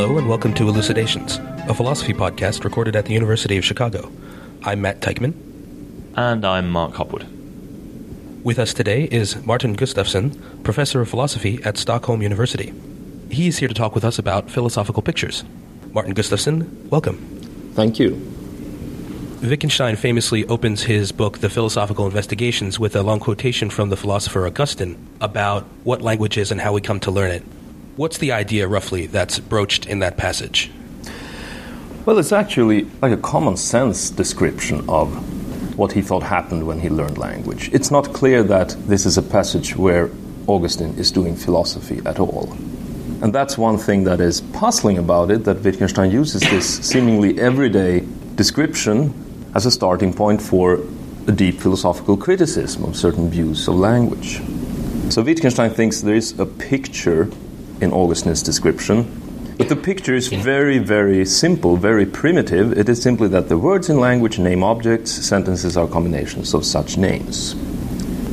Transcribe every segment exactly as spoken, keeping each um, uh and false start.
Hello and welcome to Elucidations, a philosophy podcast recorded at the University of Chicago. I'm Matt Teichman. And I'm Mark Hopwood. With us today is Martin Gustafsson, professor of philosophy at Stockholm University. He is here to talk with us about philosophical pictures. Martin Gustafsson, welcome. Thank you. Wittgenstein famously opens his book, The Philosophical Investigations, with a long quotation from the philosopher Augustine about what language is and how we come to learn it. What's the idea, roughly, that's broached in that passage? Well, it's actually like a common sense description of what he thought happened when he learned language. It's not clear that this is a passage where Augustine is doing philosophy at all. And that's one thing that is puzzling about it, that Wittgenstein uses this seemingly everyday description as a starting point for a deep philosophical criticism of certain views of language. So Wittgenstein thinks there is a picture in Augustine's description, but the picture is very, very simple, very primitive. It is simply that the words in language name objects, sentences are combinations of such names.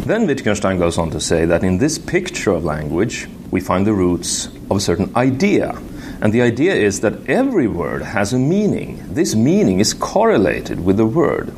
Then Wittgenstein goes on to say that in this picture of language, we find the roots of a certain idea. And the idea is that every word has a meaning. This meaning is correlated with the word.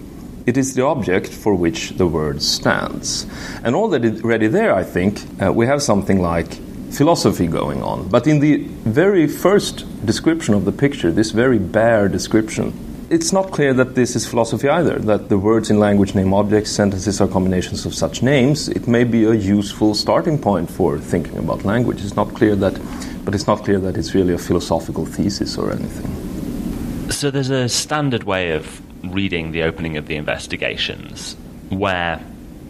It is the object for which the word stands. And already there, I think, uh, we have something like philosophy going on. But in the very first description of the picture, this very bare description, it's not clear that this is philosophy either, that the words in language name objects, sentences are combinations of such names. It may be a useful starting point for thinking about language. It's not clear that... But it's not clear that it's really a philosophical thesis or anything. So there's a standard way of reading the opening of the Investigations where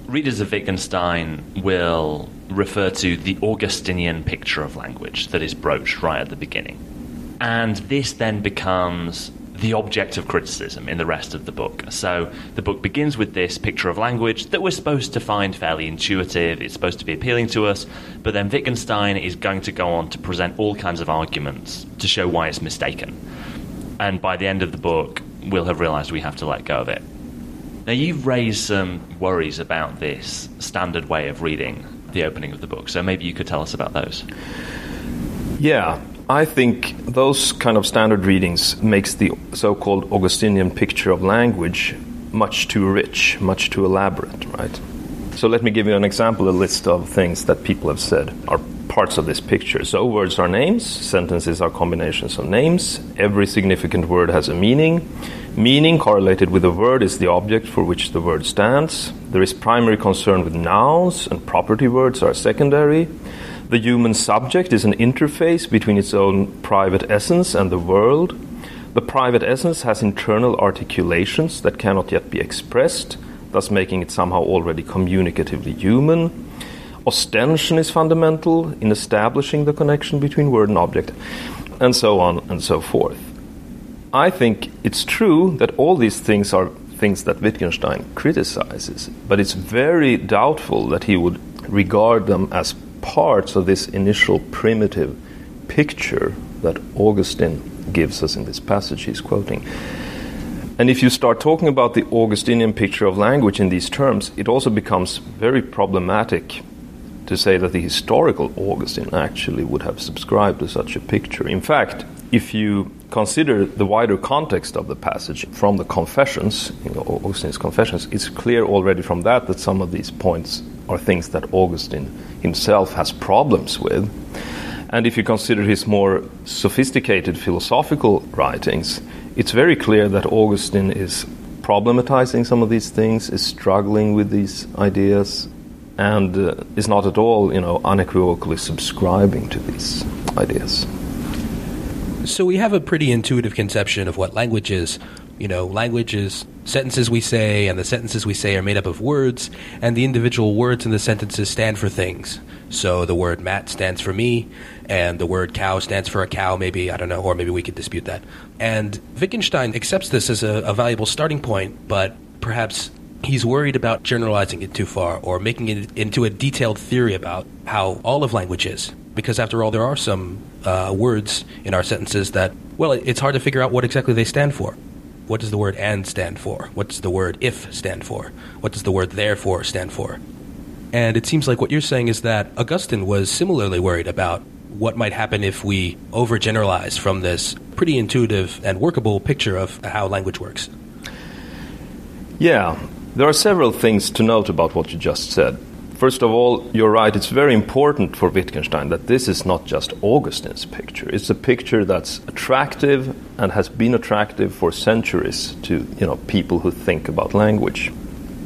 readers of Wittgenstein will refer to the Augustinian picture of language that is broached right at the beginning. And this then becomes the object of criticism in the rest of the book. So the book begins with this picture of language that we're supposed to find fairly intuitive, it's supposed to be appealing to us, but then Wittgenstein is going to go on to present all kinds of arguments to show why it's mistaken. And by the end of the book, we'll have realised we have to let go of it. Now, you've raised some worries about this standard way of reading the opening of the book, so maybe you could tell us about those. Yeah. I think those kind of standard readings makes the so-called Augustinian picture of language much too rich, much too elaborate, right? So let me give you an example, a list of things that people have said are parts of this picture. So words are names, sentences are combinations of names, every significant word has a meaning. Meaning correlated with a word is the object for which the word stands. There is primary concern with nouns, and property words are secondary. The human subject is an interface between its own private essence and the world. The private essence has internal articulations that cannot yet be expressed, thus making it somehow already communicatively human. Ostension is fundamental in establishing the connection between word and object, and so on and so forth. I think it's true that all these things are things that Wittgenstein criticizes, but it's very doubtful that he would regard them as parts of this initial primitive picture that Augustine gives us in this passage he's quoting. And if you start talking about the Augustinian picture of language in these terms, it also becomes very problematic to say that the historical Augustine actually would have subscribed to such a picture. In fact, if you consider the wider context of the passage from the Confessions, you know, Augustine's Confessions, it's clear already from that that some of these points are things that Augustine himself has problems with. And if you consider his more sophisticated philosophical writings, it's very clear that Augustine is problematizing some of these things, is struggling with these ideas, and uh, is not at all, you know, unequivocally subscribing to these ideas. So we have a pretty intuitive conception of what language is. You know, language is sentences we say, and the sentences we say are made up of words, and the individual words in the sentences stand for things. So the word Matt stands for me, and the word cow stands for a cow, maybe, I don't know, or maybe we could dispute that. And Wittgenstein accepts this as a, a valuable starting point, but perhaps he's worried about generalizing it too far, or making it into a detailed theory about how all of language is. Because after all, there are some uh, words in our sentences that, well, it's hard to figure out what exactly they stand for. What does the word and stand for? What does the word if stand for? What does the word therefore stand for? And it seems like what you're saying is that Augustine was similarly worried about what might happen if we overgeneralize from this pretty intuitive and workable picture of how language works? Yeah, there are several things to note about what you just said. First of all, you're right, it's very important for Wittgenstein that this is not just Augustine's picture. It's a picture that's attractive and has been attractive for centuries to, you know, people who think about language.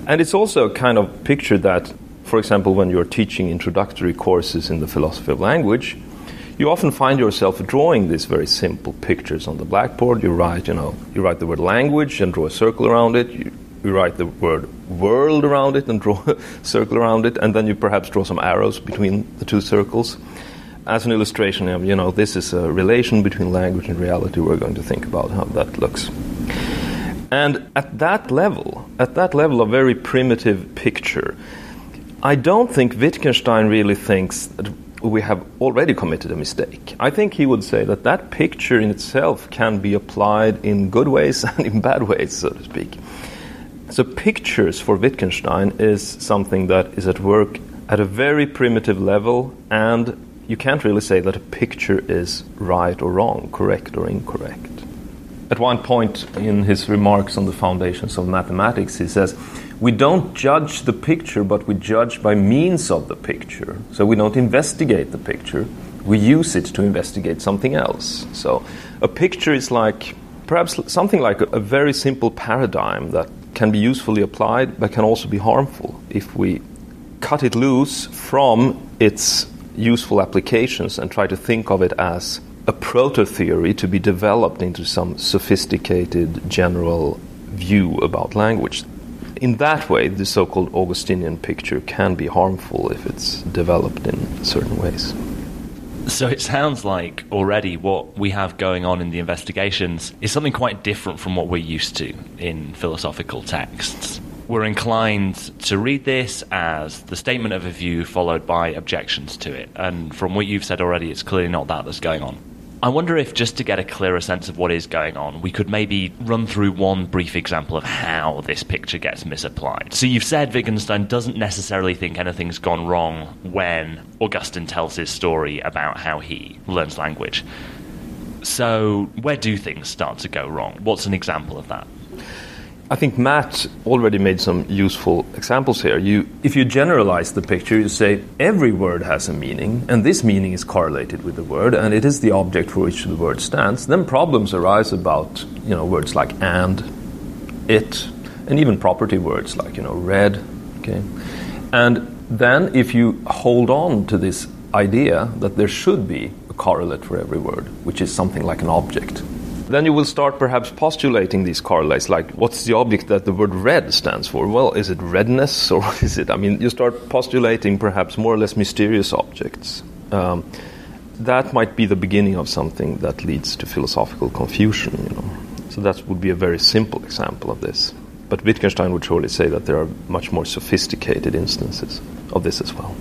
And it's also a kind of picture that, for example, when you're teaching introductory courses in the philosophy of language, you often find yourself drawing these very simple pictures on the blackboard. You write, you know, you write the word language and draw a circle around it. You, You write the word world around it and draw a circle around it, and then you perhaps draw some arrows between the two circles as an illustration of, you know, this is a relation between language and reality. We're going to think about how that looks. And at that level, at that level, a very primitive picture, I don't think Wittgenstein really thinks that we have already committed a mistake. I think he would say that that picture in itself can be applied in good ways and in bad ways, so to speak. So pictures for Wittgenstein is something that is at work at a very primitive level, and you can't really say that a picture is right or wrong, correct or incorrect. At one point in his remarks on the foundations of mathematics, he says, we don't judge the picture, but we judge by means of the picture. So we don't investigate the picture, we use it to investigate something else. So a picture is like, perhaps something like a, a very simple paradigm that can be usefully applied, but can also be harmful if we cut it loose from its useful applications and try to think of it as a proto-theory to be developed into some sophisticated general view about language. In that way, the so-called Augustinian picture can be harmful if it's developed in certain ways. So it sounds like already what we have going on in the investigations is something quite different from what we're used to in philosophical texts. We're inclined to read this as the statement of a view followed by objections to it. And from what you've said already, it's clearly not that that's going on. I wonder if, just to get a clearer sense of what is going on, we could maybe run through one brief example of how this picture gets misapplied. So you've said Wittgenstein doesn't necessarily think anything's gone wrong when Augustine tells his story about how he learns language. So where do things start to go wrong? What's an example of that? I think Matt already made some useful examples here. You, if you generalize the picture, you say every word has a meaning, and this meaning is correlated with the word, and it is the object for which the word stands. Then problems arise about, you know, words like and, it, and even property words like, you know, red. Okay, and then if you hold on to this idea that there should be a correlate for every word, which is something like an object, then you will start perhaps postulating these correlates, like what's the object that the word red stands for? Well, is it redness or what is it? I mean, you start postulating perhaps more or less mysterious objects. Um, that might be the beginning of something that leads to philosophical confusion, you know. So that would be a very simple example of this. But Wittgenstein would surely say that there are much more sophisticated instances of this as well.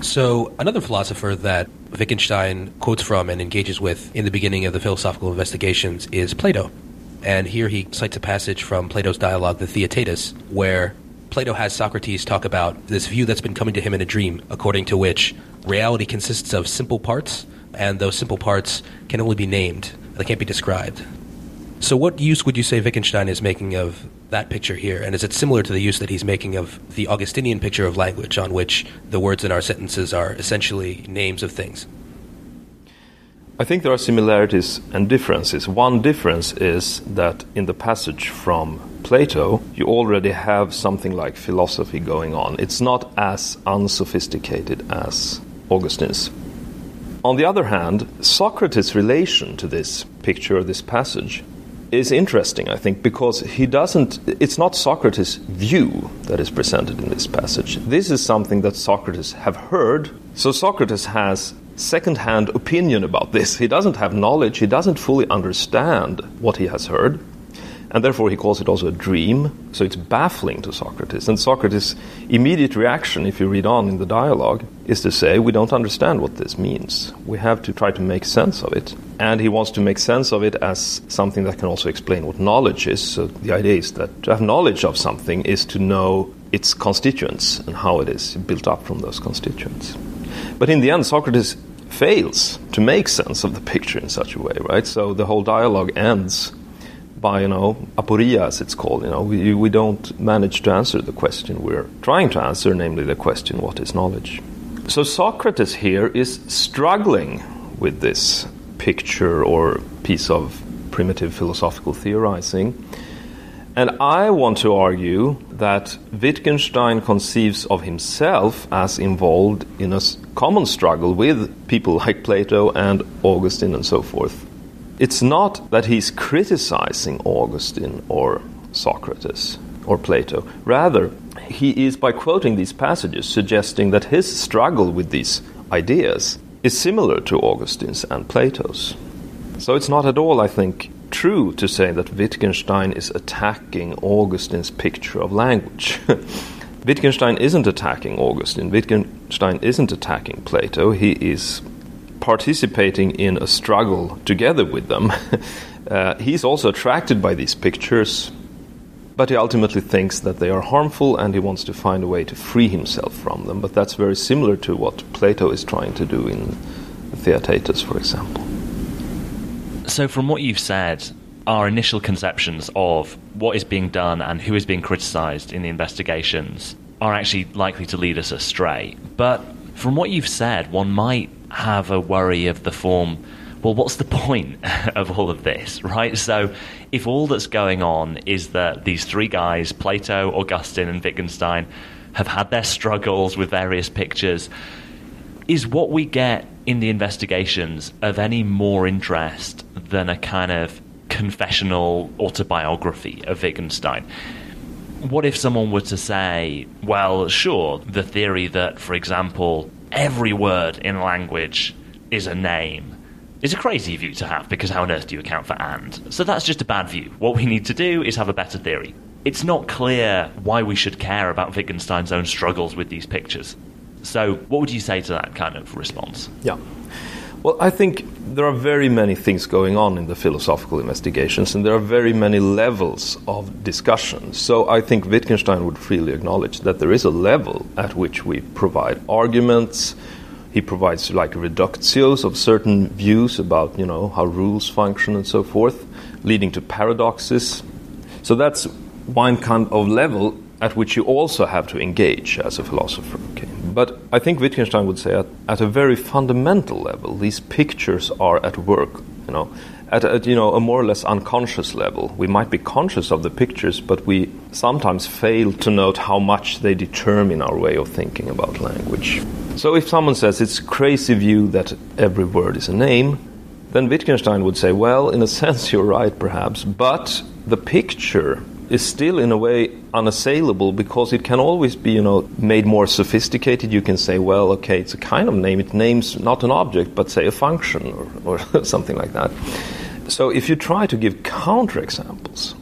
So another philosopher that Wittgenstein quotes from and engages with in the beginning of the Philosophical Investigations is Plato. And here he cites a passage from Plato's dialogue, the Theaetetus, where Plato has Socrates talk about this view that's been coming to him in a dream, according to which reality consists of simple parts, and those simple parts can only be named. They can't be described. So what use would you say Wittgenstein is making of that picture here? And is it similar to the use that he's making of the Augustinian picture of language, on which the words in our sentences are essentially names of things? I think there are similarities and differences. One difference is that in the passage from Plato, you already have something like philosophy going on. It's not as unsophisticated as Augustine's. On the other hand, Socrates' relation to this picture, or this passage, is interesting, I think, because he doesn't, it's not Socrates' view that is presented in this passage. This is something that Socrates have heard, so Socrates has second-hand opinion about this. He doesn't have knowledge, he doesn't fully understand what he has heard, and therefore he calls it also a dream, so it's baffling to Socrates. And Socrates' immediate reaction, if you read on in the dialogue, is to say, we don't understand what this means. We have to try to make sense of it. And he wants to make sense of it as something that can also explain what knowledge is. So the idea is that to have knowledge of something is to know its constituents and how it is built up from those constituents. But in the end, Socrates fails to make sense of the picture in such a way, right? So the whole dialogue ends by, you know, aporia, as it's called. You know, we, we don't manage to answer the question we're trying to answer, namely the question, what is knowledge? So Socrates here is struggling with this picture or piece of primitive philosophical theorizing. And I want to argue that Wittgenstein conceives of himself as involved in a common struggle with people like Plato and Augustine and so forth. It's not that he's criticizing Augustine or Socrates or Plato. Rather, he is, by quoting these passages, suggesting that his struggle with these ideas is similar to Augustine's and Plato's. So it's not at all, I think, true to say that Wittgenstein is attacking Augustine's picture of language. Wittgenstein isn't attacking Augustine. Wittgenstein isn't attacking Plato. He is participating in a struggle together with them. uh, he's also attracted by these pictures, but he ultimately thinks that they are harmful and he wants to find a way to free himself from them. But that's very similar to what Plato is trying to do in Theaetetus, for example. So from what you've said, our initial conceptions of what is being done and who is being criticised in the investigations are actually likely to lead us astray. But from what you've said, one might have a worry of the form, well, what's the point of all of this, right? So if all that's going on is that these three guys, Plato, Augustine and Wittgenstein, have had their struggles with various pictures, is what we get in the investigations of any more interest than a kind of confessional autobiography of Wittgenstein? What if someone were to say, well, sure, the theory that, for example, every word in language is a name is a crazy view to have, because how on earth do you account for and? So that's just a bad view. What we need to do is have a better theory. It's not clear why we should care about Wittgenstein's own struggles with these pictures. So what would you say to that kind of response? Yeah. Well, I think there are very many things going on in the philosophical investigations, and there are very many levels of discussion. So I think Wittgenstein would freely acknowledge that there is a level at which we provide arguments. He provides like reductios of certain views about, you know, how rules function and so forth, leading to paradoxes. So that's one kind of level at which you also have to engage as a philosopher. Okay. But I think Wittgenstein would say at, at a very fundamental level, these pictures are at work, you know, at, at you know a more or less unconscious level. We might be conscious of the pictures, but we sometimes fail to note how much they determine our way of thinking about language. So if someone says it's a crazy view that every word is a name, then Wittgenstein would say, well, in a sense you're right perhaps, but the picture is still in a way unassailable, because it can always be, you know, made more sophisticated. You can say, well, okay, it's a kind of name. It names not an object, but say a function or, or something like that. So if you try to give counterexamples,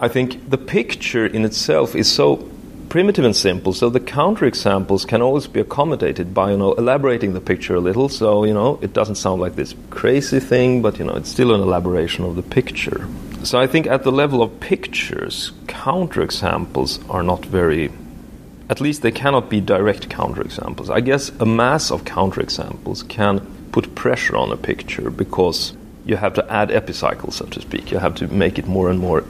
I think the picture in itself is so primitive and simple. So the counterexamples can always be accommodated by, you know, elaborating the picture a little. So, you know, it doesn't sound like this crazy thing, but, you know, it's still an elaboration of the picture. So I think at the level of pictures, counterexamples are not very, at least they cannot be direct counterexamples. I guess a mass of counterexamples can put pressure on a picture, because you have to add epicycles, so to speak. You have to make it more and more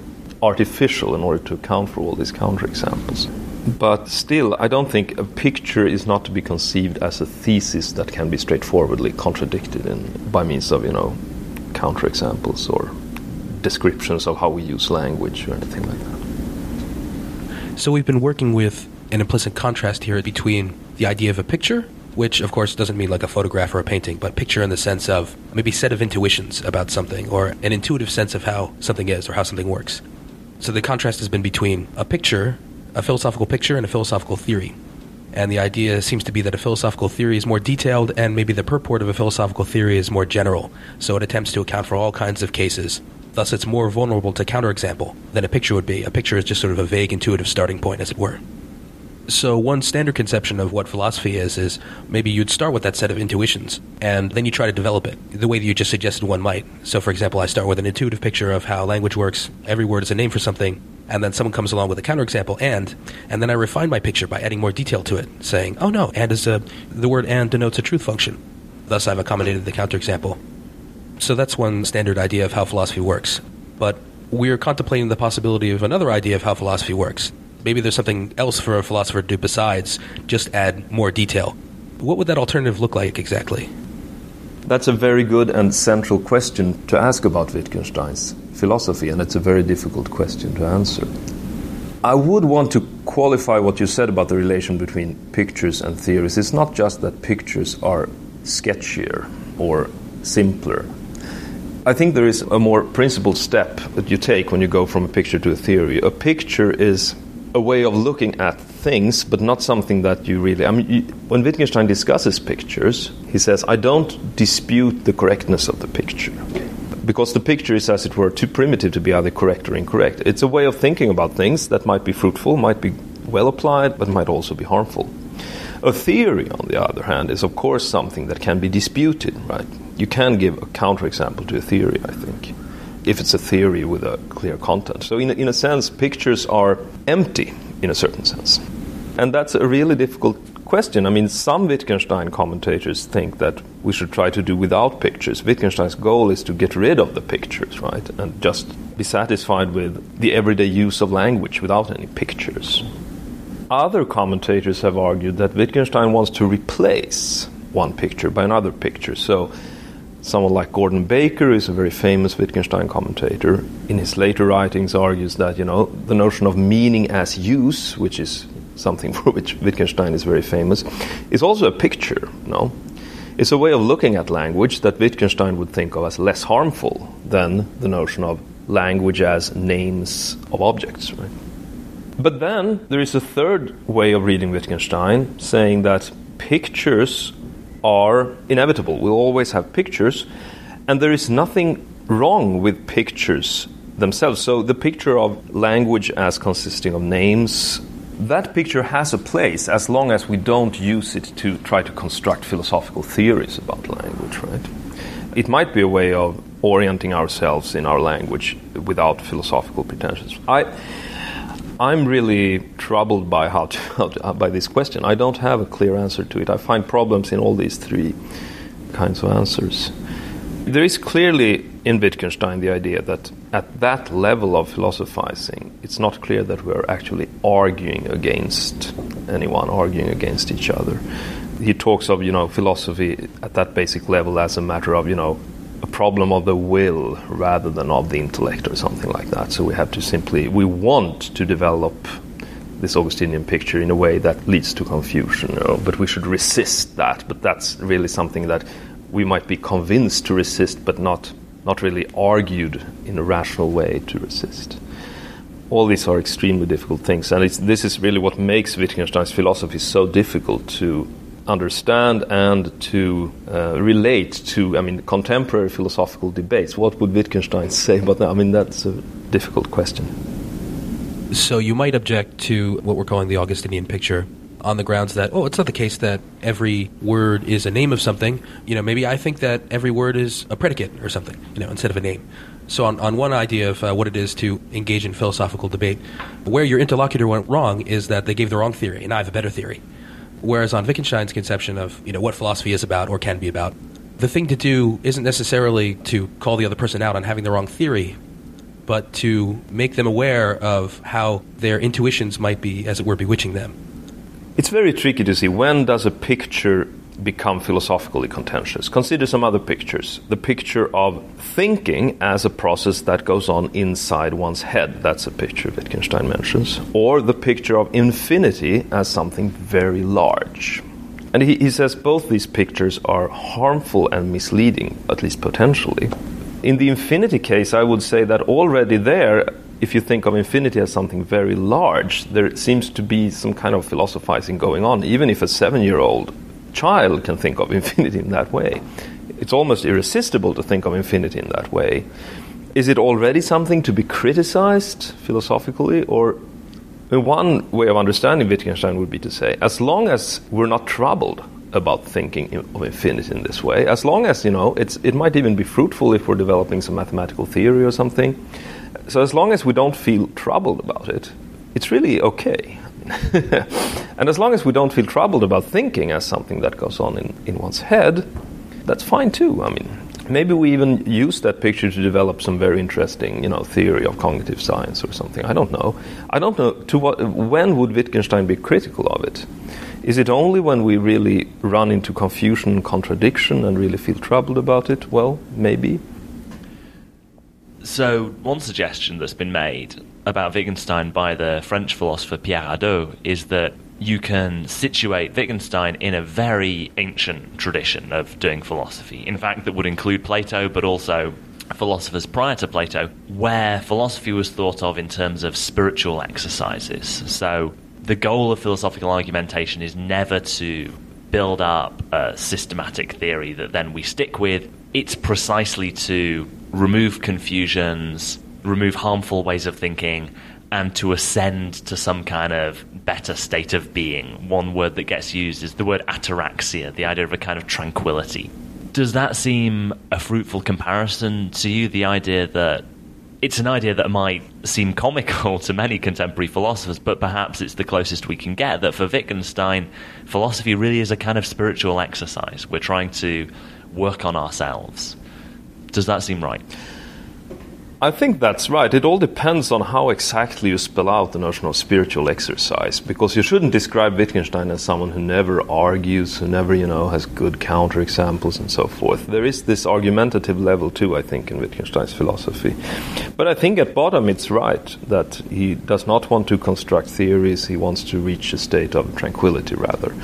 artificial in order to account for all these counterexamples. But still, I don't think a picture is not to be conceived as a thesis that can be straightforwardly contradicted in, by means of, you know, counterexamples or descriptions of how we use language or anything like that. So we've been working with an implicit contrast here between the idea of a picture, which of course doesn't mean like a photograph or a painting, but picture in the sense of maybe set of intuitions about something, or an intuitive sense of how something is or how something works. So the contrast has been between a picture, a philosophical picture, and a philosophical theory. And the idea seems to be that a philosophical theory is more detailed, and maybe the purport of a philosophical theory is more general. So it attempts to account for all kinds of cases. Thus, it's more vulnerable to counterexample than a picture would be. A picture is just sort of a vague, intuitive starting point, as it were. So one standard conception of what philosophy is is maybe you'd start with that set of intuitions, and then you try to develop it the way that you just suggested one might. So, for example, I start with an intuitive picture of how language works. Every word is a name for something. And then someone comes along with a counterexample, and, and then I refine my picture by adding more detail to it, saying, oh no, and is a, the word and denotes a truth function. Thus, I've accommodated the counterexample. So that's one standard idea of how philosophy works. But we're contemplating the possibility of another idea of how philosophy works. Maybe there's something else for a philosopher to do besides just add more detail. What would that alternative look like exactly? That's a very good and central question to ask about Wittgenstein's philosophy, and it's a very difficult question to answer. I would want to qualify what you said about the relation between pictures and theories. It's not just that pictures are sketchier or simpler. I think there is a more principled step that you take when you go from a picture to a theory. A picture is a way of looking at things, but not something that you really... I mean, you, when Wittgenstein discusses pictures, he says, I don't dispute the correctness of the picture, because the picture is, as it were, too primitive to be either correct or incorrect. It's a way of thinking about things that might be fruitful, might be well applied, but might also be harmful. A theory, on the other hand, is, of course, something that can be disputed, right? You can give a counterexample to a theory, I think, if it's a theory with a clear content. So in a, in a sense, pictures are empty, in a certain sense. And that's a really difficult question. I mean, some Wittgenstein commentators think that we should try to do without pictures. Wittgenstein's goal is to get rid of the pictures, right? And just be satisfied with the everyday use of language without any pictures. Other commentators have argued that Wittgenstein wants to replace one picture by another picture. So someone like Gordon Baker, who is a very famous Wittgenstein commentator, in his later writings argues that, you know, the notion of meaning as use, which is something for which Wittgenstein is very famous, is also a picture, no? It's a way of looking at language that Wittgenstein would think of as less harmful than the notion of language as names of objects, right? But then there is a third way of reading Wittgenstein, saying that pictures are inevitable. We'll always have pictures, and there is nothing wrong with pictures themselves. So the picture of language as consisting of names, that picture has a place as long as we don't use it to try to construct philosophical theories about language, right? It might be a way of orienting ourselves in our language without philosophical pretensions. I... I'm really troubled by how, to, how to, uh, by this question. I don't have a clear answer to it. I find problems in all these three kinds of answers. There is clearly in Wittgenstein the idea that at that level of philosophizing, it's not clear that we're actually arguing against anyone, arguing against each other. He talks of, you know, philosophy at that basic level as a matter of, you know, a problem of the will rather than of the intellect or something like that. So we have to simply, we want to develop this Augustinian picture in a way that leads to confusion, you know, but we should resist that. But that's really something that we might be convinced to resist, but not, not really argued in a rational way to resist. All these are extremely difficult things, and it's, this is really what makes Wittgenstein's philosophy so difficult to understand and to uh, relate to, I mean, contemporary philosophical debates. What would Wittgenstein say about that? I mean, that's a difficult question. So you might object to what we're calling the Augustinian picture on the grounds that, oh, it's not the case that every word is a name of something. You know, maybe I think that every word is a predicate or something, you know, instead of a name. So on, on one idea of uh, what it is to engage in philosophical debate, where your interlocutor went wrong is that they gave the wrong theory, and I have a better theory. Whereas on Wittgenstein's conception of, you know, what philosophy is about or can be about, the thing to do isn't necessarily to call the other person out on having the wrong theory, but to make them aware of how their intuitions might be, as it were, bewitching them. It's very tricky to see when does a picture become philosophically contentious. Consider some other pictures. The picture of thinking as a process that goes on inside one's head. That's a picture Wittgenstein mentions. Or the picture of infinity as something very large. And he, he says both these pictures are harmful and misleading, at least potentially. In the infinity case, I would say that already there, if you think of infinity as something very large, there seems to be some kind of philosophizing going on, even if a seven-year-old child can think of infinity in that way. It's almost irresistible to think of infinity in that way. Is it already something to be criticized philosophically? Or one way of understanding Wittgenstein would be to say, as long as we're not troubled about thinking of infinity in this way, as long as, you know, it's, it might even be fruitful if we're developing some mathematical theory or something, so as long as we don't feel troubled about it, it's really okay. And as long as we don't feel troubled about thinking as something that goes on in, in one's head, that's fine too. I mean, maybe we even use that picture to develop some very interesting, you know, theory of cognitive science or something. I don't know. I don't know to what. When would Wittgenstein be critical of it? Is it only when we really run into confusion and contradiction and really feel troubled about it? Well, maybe. So one suggestion that's been made about Wittgenstein by the French philosopher Pierre Hadot is that you can situate Wittgenstein in a very ancient tradition of doing philosophy. In fact, that would include Plato, but also philosophers prior to Plato, where philosophy was thought of in terms of spiritual exercises. So the goal of philosophical argumentation is never to build up a systematic theory that then we stick with. It's precisely to remove confusions, remove harmful ways of thinking, and to ascend to some kind of better state of being. One word that gets used is the word ataraxia, the idea of a kind of tranquility. Does that seem a fruitful comparison to you, the idea that it's an idea that might seem comical to many contemporary philosophers, but perhaps it's the closest we can get, that for Wittgenstein, philosophy really is a kind of spiritual exercise. We're trying to work on ourselves. Does that seem right? I think that's right. It all depends on how exactly you spell out the notion of spiritual exercise, because you shouldn't describe Wittgenstein as someone who never argues, who never, you know, has good counterexamples and so forth. There is this argumentative level too, I think, in Wittgenstein's philosophy. But I think at bottom it's right that he does not want to construct theories. He wants to reach a state of tranquility, rather.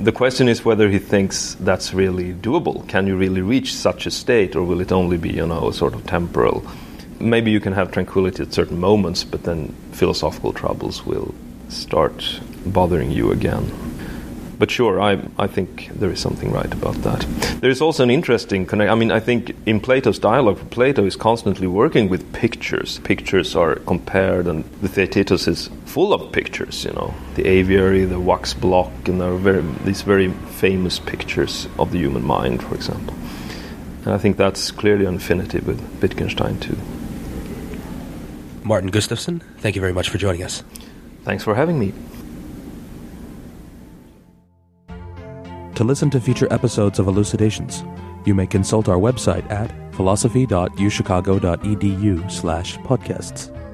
The question is whether he thinks that's really doable. Can you really reach such a state, or will it only be, you know, a sort of temporal? Maybe you can have tranquility at certain moments, but then philosophical troubles will start bothering you again. But sure, I I think there is something right about that. There is also an interesting connect. I mean, I think in Plato's dialogue, Plato is constantly working with pictures. Pictures are compared, and the Theaetetus is full of pictures. You know, the aviary, the wax block, and there are very, these very famous pictures of the human mind, for example. And I think that's clearly an affinity with Wittgenstein too. Martin Gustafsson, thank you very much for joining us. Thanks for having me. To listen to future episodes of Elucidations, you may consult our website at philosophy dot u chicago dot e d u slash podcasts.